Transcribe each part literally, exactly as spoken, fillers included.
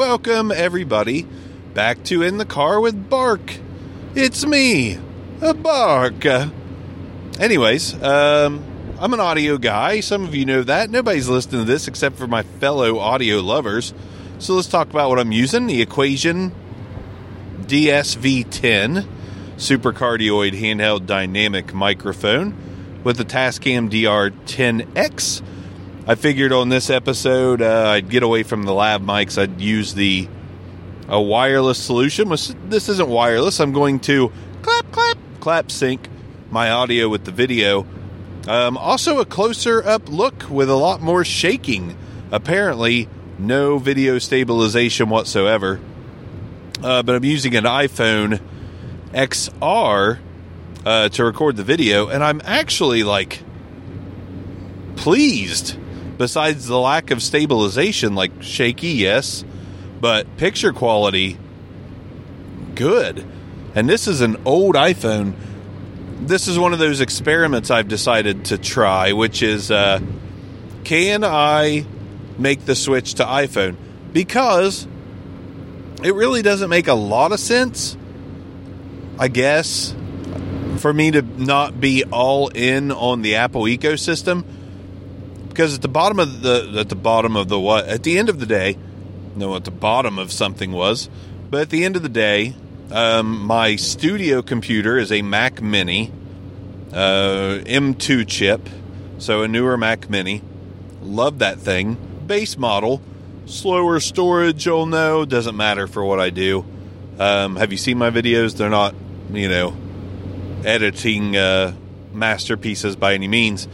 Welcome, everybody, back to In the Car with Bark. It's me, a Bark. Anyways, um, I'm an audio guy. Some of you know that. Nobody's listening to this except for my fellow audio lovers. So let's talk about what I'm using. The Equation D S V ten Supercardioid Handheld Dynamic Microphone with the Tascam D R ten X. I figured on this episode uh, I'd get away from the lav mics. I'd use the a wireless solution. This isn't wireless. I'm going to clap, clap, clap sync my audio with the video. Um, also a closer up look with a lot more shaking. Apparently no video stabilization whatsoever. Uh, but I'm using an iPhone X R uh, to record the video, and I'm actually, like, pleased. Besides the lack of stabilization, like, shaky, yes, but picture quality, good. And this is an old iPhone. This is one of those experiments I've decided to try, which is, uh, can I make the switch to iPhone? Because it really doesn't make a lot of sense, I guess, for me to not be all in on the Apple ecosystem, because at the bottom of the at the bottom of the what at the end of the day, no, at the bottom of something was, but at the end of the day, um, my studio computer is a Mac Mini, uh, M two chip, so a newer Mac Mini. Love that thing, base model. Slower storage, you'll know. Doesn't matter for what I do. Um, have you seen my videos? They're not, you know, editing uh, masterpieces by any means.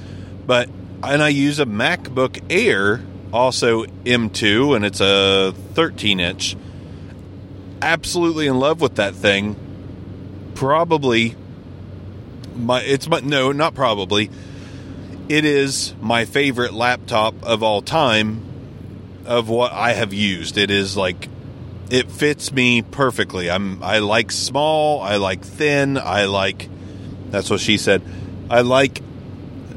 But, and I use a MacBook Air, also M two, and it's a thirteen inch. Absolutely in love with that thing. Probably, my it's my, no, not probably. It is my favorite laptop of all time. Of what I have used, it is like it fits me perfectly. I'm I like small, I like thin, I like that's what she said. I like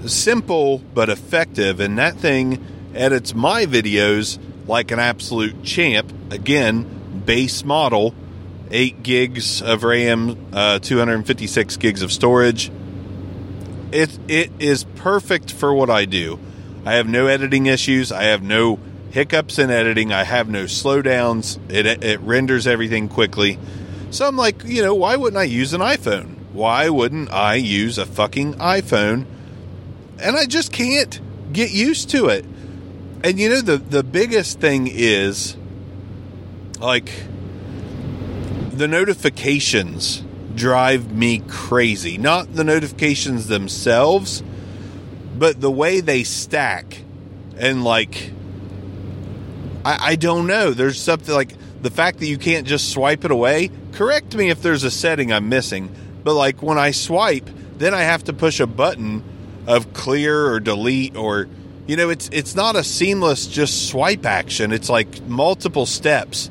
simple but effective, and that thing edits my videos like an absolute champ. Again, base model, eight gigs of RAM, uh, two hundred fifty-six gigs of storage. It it is perfect for what I do. I have no editing issues. I have no hiccups in editing. I have no slowdowns. It it renders everything quickly. So I'm like, you know, why wouldn't I use an iPhone? Why wouldn't I use a fucking iPhone? And I just can't get used to it. And you know, the, the biggest thing is, like, the notifications drive me crazy. Not the notifications themselves, but the way they stack. And, like, I, I don't know. There's something like the fact that you can't just swipe it away. Correct me if there's a setting I'm missing, but like when I swipe, then I have to push a button of clear or delete or, you know, it's it's not a seamless just swipe action. It's like multiple steps,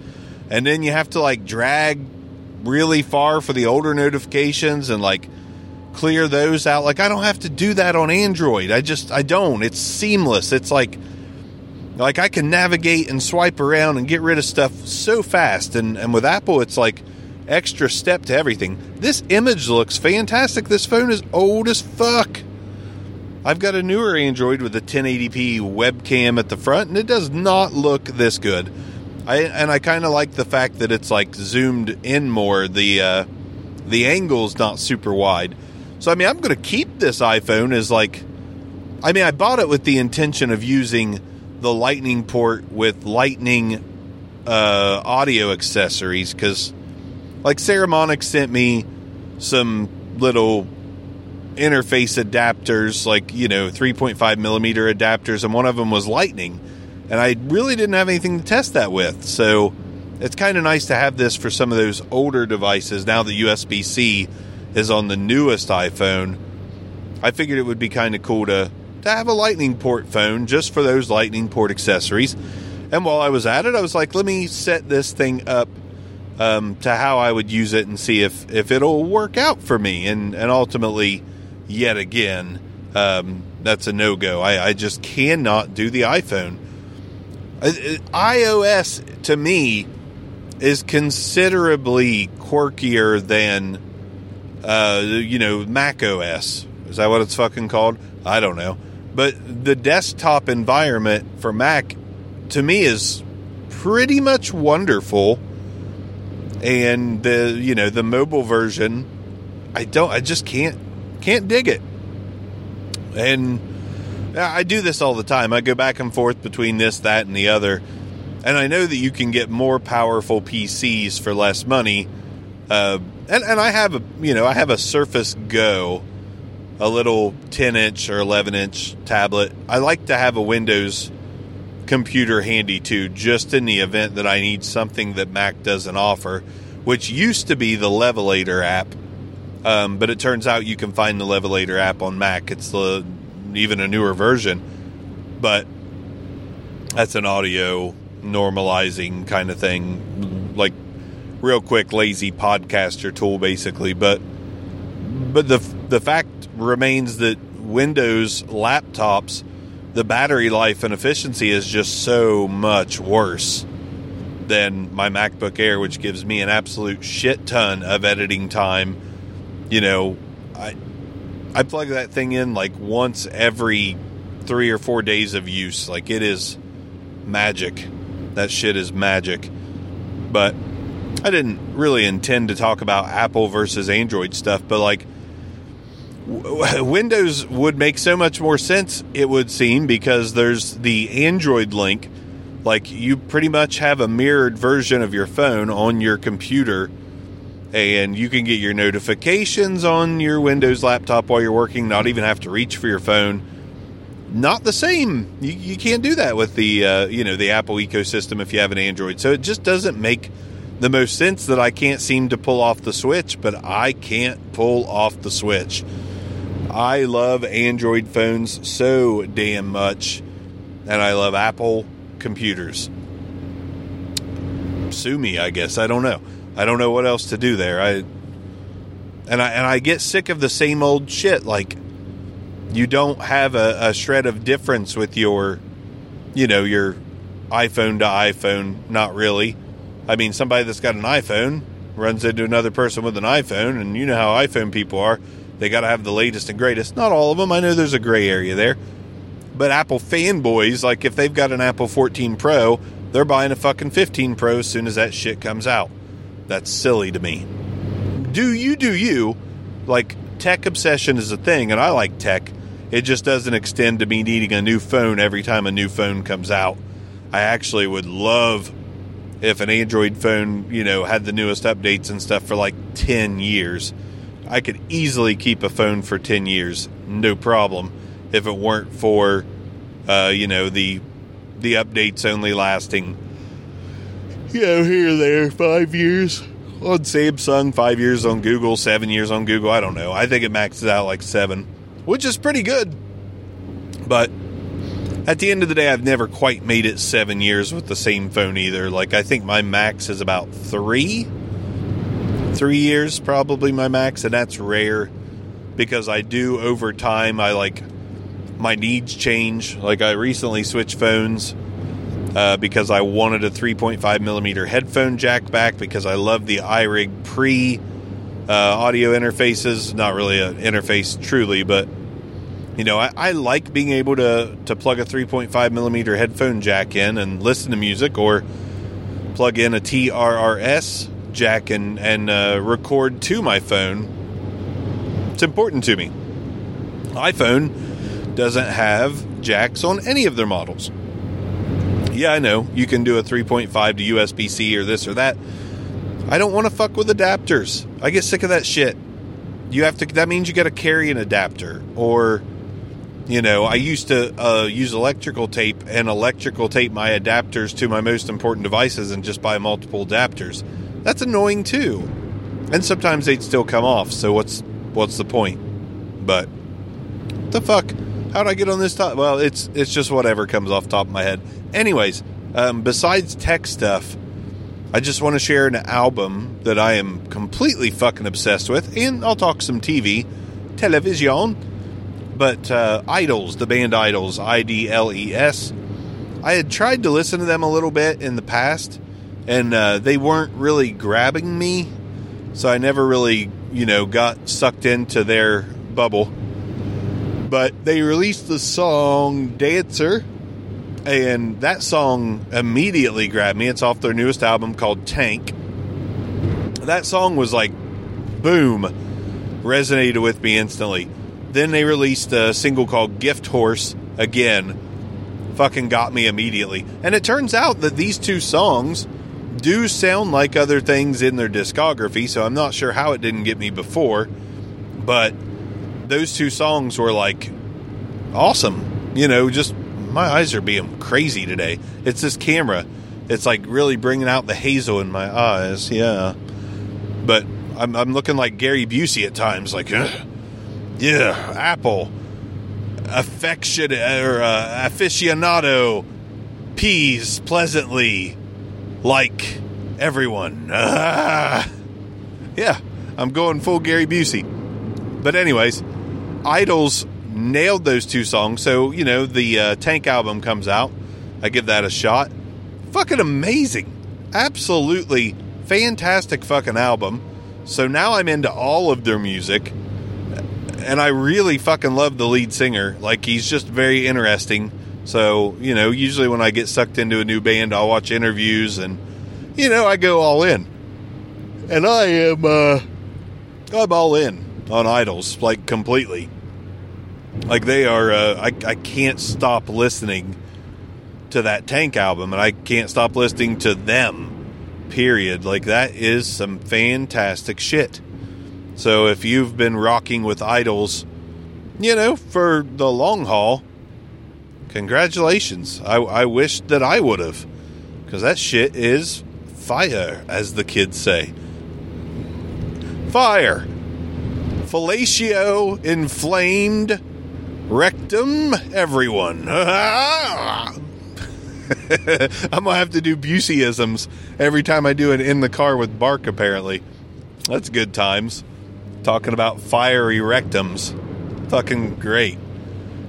and then you have to like drag really far for the older notifications and like clear those out. Like I don't have to do that on Android. I just I don't. It's seamless. It's like. Like, I can navigate and swipe around and get rid of stuff so fast. And, and with Apple, it's like extra step to everything. This image looks fantastic. This phone is old as fuck. I've got a newer Android with a ten eighty p webcam at the front, and it does not look this good. I And I kind of like the fact that it's, like, zoomed in more. The, uh, the angle's not super wide. So, I mean, I'm going to keep this iPhone as, like... I mean, I bought it with the intention of using the lightning port with lightning uh, audio accessories, because like Sarah Monic sent me some little interface adapters, like, you know, three point five millimeter adapters, and one of them was lightning, and I really didn't have anything to test that with, so it's kind of nice to have this for some of those older devices. Now that U S B C is on the newest iPhone, I figured it would be kind of cool to to have a lightning port phone just for those lightning port accessories. And while I was at it, I was like, let me set this thing up um, to how I would use it and see if, if it'll work out for me. And, and ultimately, yet again, um, that's a no-go. I, I just cannot do the iPhone. iOS, to me, is considerably quirkier than, uh, you know, Mac O S. Is that what it's fucking called? I don't know. But the desktop environment for Mac, to me, is pretty much wonderful. And the, you know, the mobile version, I don't, I just can't, can't dig it. And I do this all the time. I go back and forth between this, that, and the other. And I know that you can get more powerful P Cs for less money. Uh, and, and I have a, you know, I have a Surface Go, a little ten inch or eleven inch tablet. I like to have a Windows computer handy too, just in the event that I need something that Mac doesn't offer, which used to be the Levelator app. Um, but it turns out you can find the Levelator app on Mac. It's the, even a newer version, but that's an audio normalizing kind of thing, like real quick, lazy podcaster tool basically. But, but the, the fact remains that Windows laptops, the battery life and efficiency is just so much worse than my MacBook Air, which gives me an absolute shit ton of editing time. You know, I I plug that thing in like once every three or four days of use. Like, it is magic. That shit is magic. But I didn't really intend to talk about Apple versus Android stuff, but like w- Windows would make so much more sense, it would seem, because there's the Android link. Like, you pretty much have a mirrored version of your phone on your computer, and you can get your notifications on your Windows laptop while you're working, not even have to reach for your phone. Not the same. You, you can't do that with the, uh, you know, the Apple ecosystem if you have an Android. So it just doesn't make the most sense that I can't seem to pull off the switch, but I can't pull off the switch. I love Android phones so damn much, and I love Apple computers. Sue me, I guess. I don't know. I don't know what else to do there. I and I and I get sick of the same old shit. Like, you don't have a, a shred of difference with your, you know, your iPhone to iPhone. Not really. I mean, somebody that's got an iPhone runs into another person with an iPhone, and you know how iPhone people are. They got to have the latest and greatest. Not all of them. I know there's a gray area there. But Apple fanboys, like if they've got an Apple fourteen Pro, they're buying a fucking fifteen Pro as soon as that shit comes out. That's silly to me. Do you, do you. Like, tech obsession is a thing, and I like tech. It just doesn't extend to me needing a new phone every time a new phone comes out. I actually would love if an Android phone, you know, had the newest updates and stuff for like ten years. I could easily keep a phone for ten years, no problem, if it weren't for, uh, you know, the the updates only lasting, you know, here, there, five years on Samsung, five years on Google, seven years on Google. I don't know. I think it maxes out like seven, which is pretty good. But at the end of the day, I've never quite made it seven years with the same phone either. Like, I think my max is about three, three years probably my max. And that's rare because I do over time. I like my needs change. Like, I recently switched phones. Uh, because I wanted a three point five millimeter headphone jack back because I love the iRig pre uh, audio interfaces. Not really an interface truly, but you know, I, I like being able to, to plug a three point five millimeter headphone jack in and listen to music, or plug in a T R R S jack and, and uh, record to my phone. It's important to me. iPhone doesn't have jacks on any of their models. Yeah, I know. You can do a three point five to U S B C or this or that. I don't want to fuck with adapters. I get sick of that shit. You have to. That means you got to carry an adapter. Or, you know, I used to uh, use electrical tape and electrical tape my adapters to my most important devices and just buy multiple adapters. That's annoying too. And sometimes they'd still come off. So what's what's the point? But what the fuck? How did I get on this top? Well, it's it's just whatever comes off the top of my head. Anyways, um, besides tech stuff, I just want to share an album that I am completely fucking obsessed with, and I'll talk some T V, television, but uh, IDLES, the band IDLES, I D L E S. I had tried to listen to them a little bit in the past, and uh, they weren't really grabbing me, so I never really, you know, got sucked into their bubble. But they released the song Dancer, and that song immediately grabbed me. It's off their newest album called Tank. That song was like, boom, resonated with me instantly. Then they released a single called Gift Horse, again, fucking got me immediately. And it turns out that these two songs do sound like other things in their discography, so I'm not sure how it didn't get me before, but those two songs were like awesome. You know, just my eyes are being crazy today. It's this camera. It's like really bringing out the hazel in my eyes. Yeah. But I'm, I'm looking like Gary Busey at times. Like, ugh. Yeah, Apple, affection, or uh, aficionado, peas pleasantly, like everyone. Ah. Yeah, I'm going full Gary Busey. But anyways, IDLES nailed those two songs. So, you know, the uh, Tank album comes out. I give that a shot. Fucking amazing. Absolutely fantastic fucking album. So now I'm into all of their music. And I really fucking love the lead singer. Like, he's just very interesting. So, you know, usually when I get sucked into a new band, I'll watch interviews and, you know, I go all in. And I am, uh, I'm all in on IDLES, like, completely. Like, they are, uh, I, I can't stop listening to that Tank album, and I can't stop listening to them, period. Like, that is some fantastic shit. So if you've been rocking with IDLES, you know, for the long haul, congratulations. I, I wish that I would have, because that shit is fire, as the kids say. Fire. Fellatio, inflamed, rectum, everyone. I'm going to have to do Buseyisms every time I do an In the Car with Bark, apparently. That's good times. Talking about fiery rectums. Fucking great.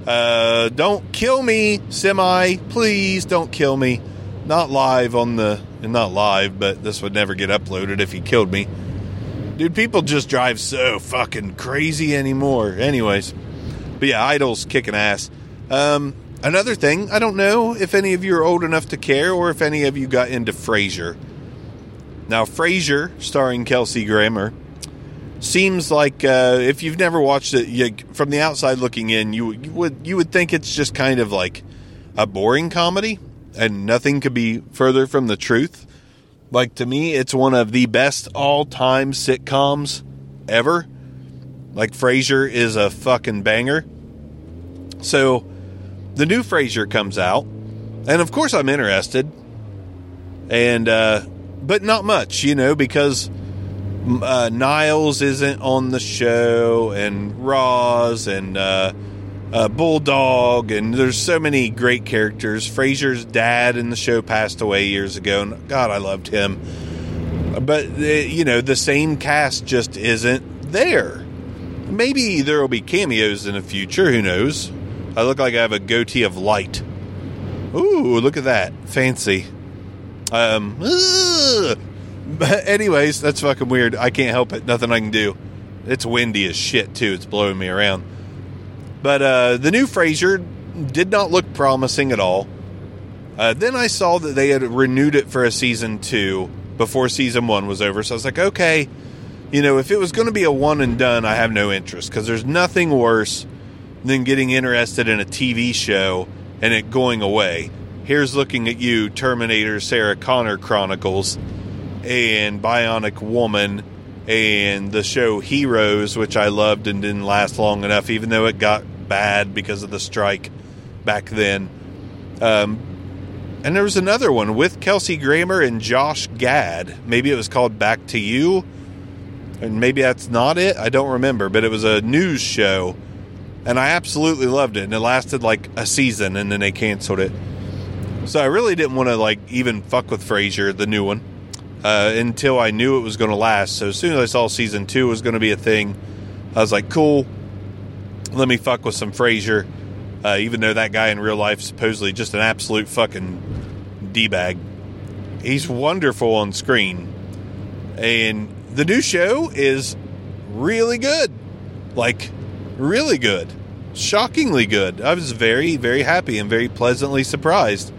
Uh, don't kill me, semi. Please don't kill me. Not live on the... Not live, but this would never get uploaded if he killed me. Dude, people just drive so fucking crazy anymore. Anyways. But yeah, IDLES kicking ass. Um, another thing, I don't know if any of you are old enough to care or if any of you got into Frasier. Now, Frasier, starring Kelsey Grammer, seems like uh, if you've never watched it, you, from the outside looking in, you, you would you would think it's just kind of like a boring comedy, and nothing could be further from the truth. Like, to me, it's one of the best all-time sitcoms ever. Like, Frasier is a fucking banger. So, the new Frasier comes out, and of course I'm interested, and uh but not much, you know, because uh, Niles isn't on the show, and Roz, and uh, uh, Bulldog, and there's so many great characters. Frasier's dad in the show passed away years ago, and God, I loved him. But, uh, you know, the same cast just isn't there. Maybe there will be cameos in the future, who knows? I look like I have a goatee of light. Ooh, look at that. Fancy. Um, but anyways, that's fucking weird. I can't help it. Nothing I can do. It's windy as shit, too. It's blowing me around. But uh, the new Frasier did not look promising at all. Uh, then I saw that they had renewed it for a season two before season one was over. So I was like, okay, you know, if it was going to be a one and done, I have no interest. Because there's nothing worse than getting interested in a T V show and it going away. Here's looking at you, Terminator Sarah Connor Chronicles, and Bionic Woman, and the show Heroes, which I loved and didn't last long enough, even though it got bad because of the strike back then. Um, and there was another one with Kelsey Grammer and Josh Gad. Maybe it was called Back to You, and maybe that's not it. I don't remember, but it was a news show, and I absolutely loved it, and it lasted like a season, and then they canceled it. So I really didn't want to, like, even fuck with Frasier, the new one, uh, until I knew it was going to last. So as soon as I saw season two was going to be a thing, I was like, cool, let me fuck with some Frasier. uh, even though that guy in real life is supposedly just an absolute fucking D-bag. He's wonderful on screen. And the new show is really good. Like, really good. Shockingly good. I was very, very happy and very pleasantly surprised.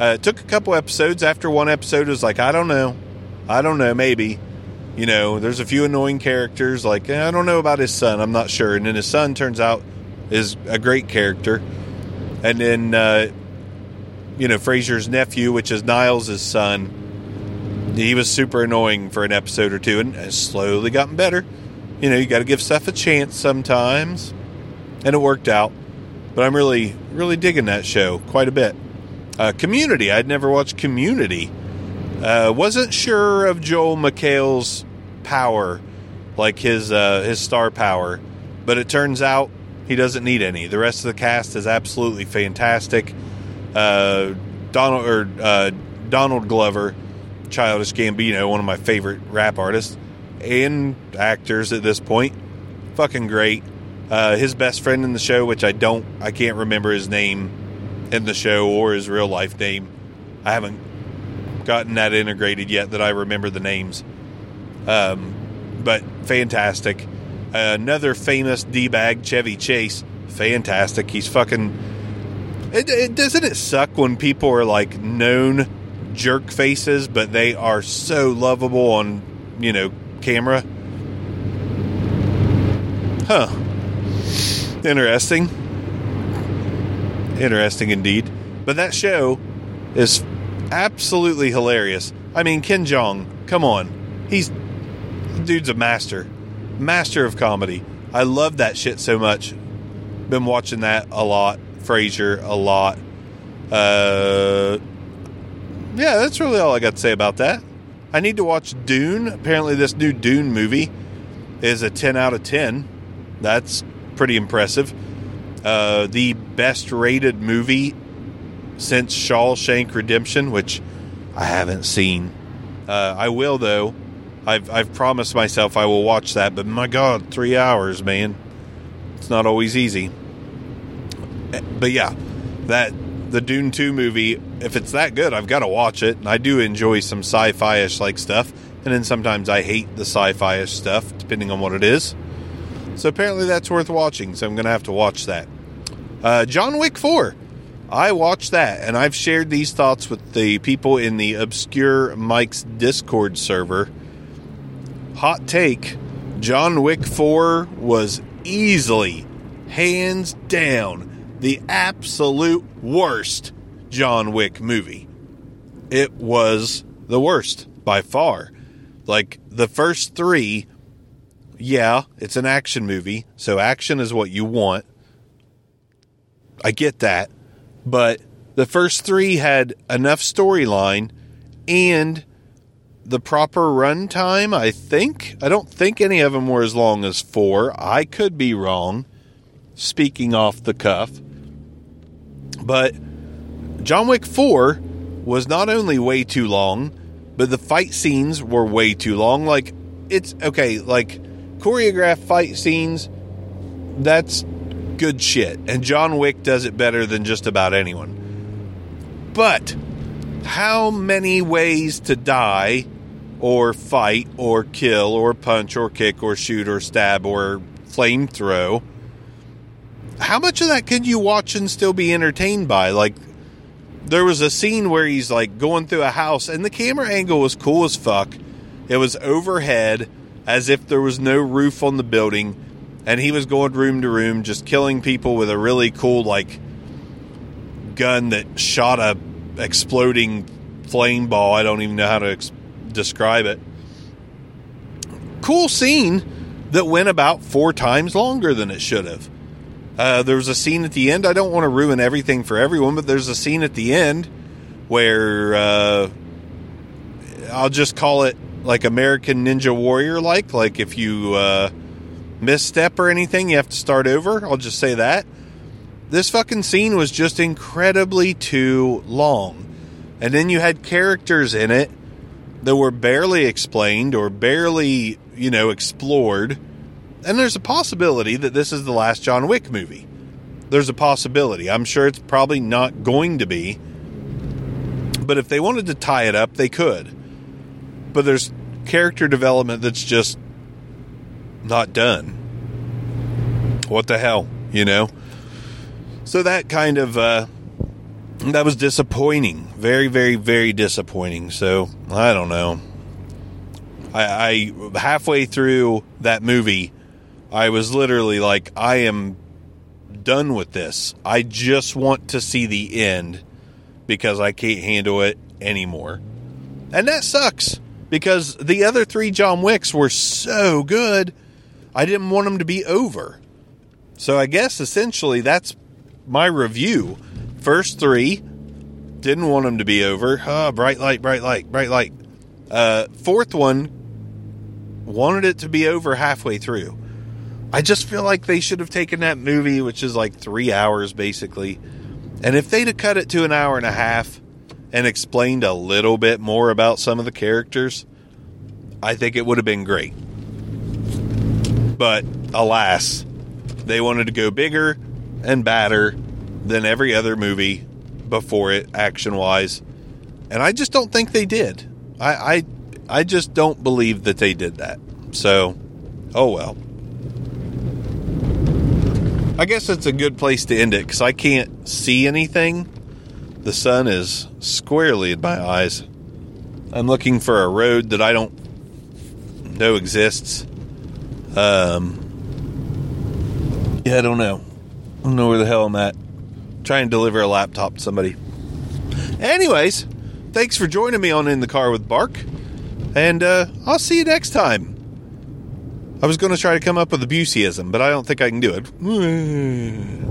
Uh, it took a couple episodes. After one episode, it was like, I don't know. I don't know, maybe. You know, there's a few annoying characters. Like, I don't know about his son. I'm not sure. And then his son turns out is a great character. And then, uh, you know, Frasier's nephew, which is Niles' son, he was super annoying for an episode or two and has slowly gotten better. You know, you got to give stuff a chance sometimes. And it worked out. But I'm really, really digging that show quite a bit. Uh, Community. I'd never watched Community. Uh, wasn't sure of Joel McHale's power, like his uh, his star power. But it turns out he doesn't need any. The rest of the cast is absolutely fantastic. Uh, Donald or uh, Donald Glover, Childish Gambino, one of my favorite rap artists and actors at this point. Fucking great. Uh, his best friend in the show, which I don't, I can't remember his name in the show or his real life name. I haven't gotten that integrated yet that I remember the names. Um, but fantastic. Uh, another famous D-bag, Chevy Chase. Fantastic. He's fucking... It, it, doesn't it suck when people are like known jerk faces, but they are so lovable on, you know, camera? Huh. Interesting. Interesting indeed. But that show is absolutely hilarious. I mean, Ken Jeong, come on. He's... The dude's a master. Master of comedy. I love that shit so much. Been watching that a lot. Frasier, a lot. Uh, yeah, that's really all I got to say about that. I need to watch Dune. Apparently this new Dune movie is a ten out of ten. That's pretty impressive. Uh, the best rated movie since Shawshank Redemption, which I haven't seen. Uh, I will, though. I've, I've promised myself I will watch that, but my God, three hours, man. It's not always easy. But yeah, that the Dune two movie, if it's that good, I've got to watch it. And I do enjoy some sci-fi-ish like stuff. And then sometimes I hate the sci-fi-ish stuff, depending on what it is. So apparently that's worth watching, so I'm going to have to watch that. Uh, John Wick four. I watched that, and I've shared these thoughts with the people in the Obscure Mike's Discord server. Hot take, John Wick four was easily, hands down, the absolute worst John Wick movie. It was the worst, by far. Like, the first three... Yeah, it's an action movie, so action is what you want. I get that. But the first three had enough storyline and the proper runtime, I think. I don't think any of them were as long as four. I could be wrong, speaking off the cuff. But John Wick four was not only way too long, but the fight scenes were way too long. Like, it's, okay, like... choreographed fight scenes, that's good shit, and John Wick does it better than just about anyone. But how many ways to die or fight or kill or punch or kick or shoot or stab or flamethrow? How much of that could you watch and still be entertained by? Like, there was a scene where he's like going through a house and the camera angle was cool as fuck. It was overhead as if there was no roof on the building, and he was going room to room just killing people with a really cool, like, gun that shot a exploding flame ball. I don't even know how to ex- describe it. Cool scene that went about four times longer than it should have. Uh, there was a scene at the end. I don't want to ruin everything for everyone, but there's a scene at the end where uh, I'll just call it like American Ninja Warrior, like like if you uh, misstep or anything, you have to start over. I'll just say that. This fucking scene was just incredibly too long. And then you had characters in it that were barely explained or barely, you know, explored. And there's a possibility that this is the last John Wick movie. there's a possibility. I'm sure it's probably not going to be. But if they wanted to tie it up, they could. But there's character development that's just not done. What the hell, you know? So that kind of, uh, that was disappointing. Very, very, very disappointing. So, I don't know. I, I halfway through that movie, I was literally like, I am done with this. I just want to see the end because I can't handle it anymore. And that sucks because the other three John Wicks were so good. I didn't want them to be over. So I guess essentially that's my review. First three, didn't want them to be over. Oh, bright light, bright light, bright light. Uh, fourth one, wanted it to be over halfway through. I just feel like they should have taken that movie, which is like three hours basically. And if they'd have cut it to an hour and a half and explained a little bit more about some of the characters, I think it would have been great. But alas, they wanted to go bigger and badder than every other movie before it, action-wise. And I just don't think they did. I, I I just don't believe that they did that. So, oh well. I guess it's a good place to end it because I can't see anything. The sun is squarely in my eyes. I'm looking for a road that I don't know exists. Um, yeah, I don't know. I don't know where the hell I'm at. I'm trying to deliver a laptop to somebody. Anyways, thanks for joining me on In the Car with Bark. And uh, I'll see you next time. I was going to try to come up with a Buseyism, but I don't think I can do it.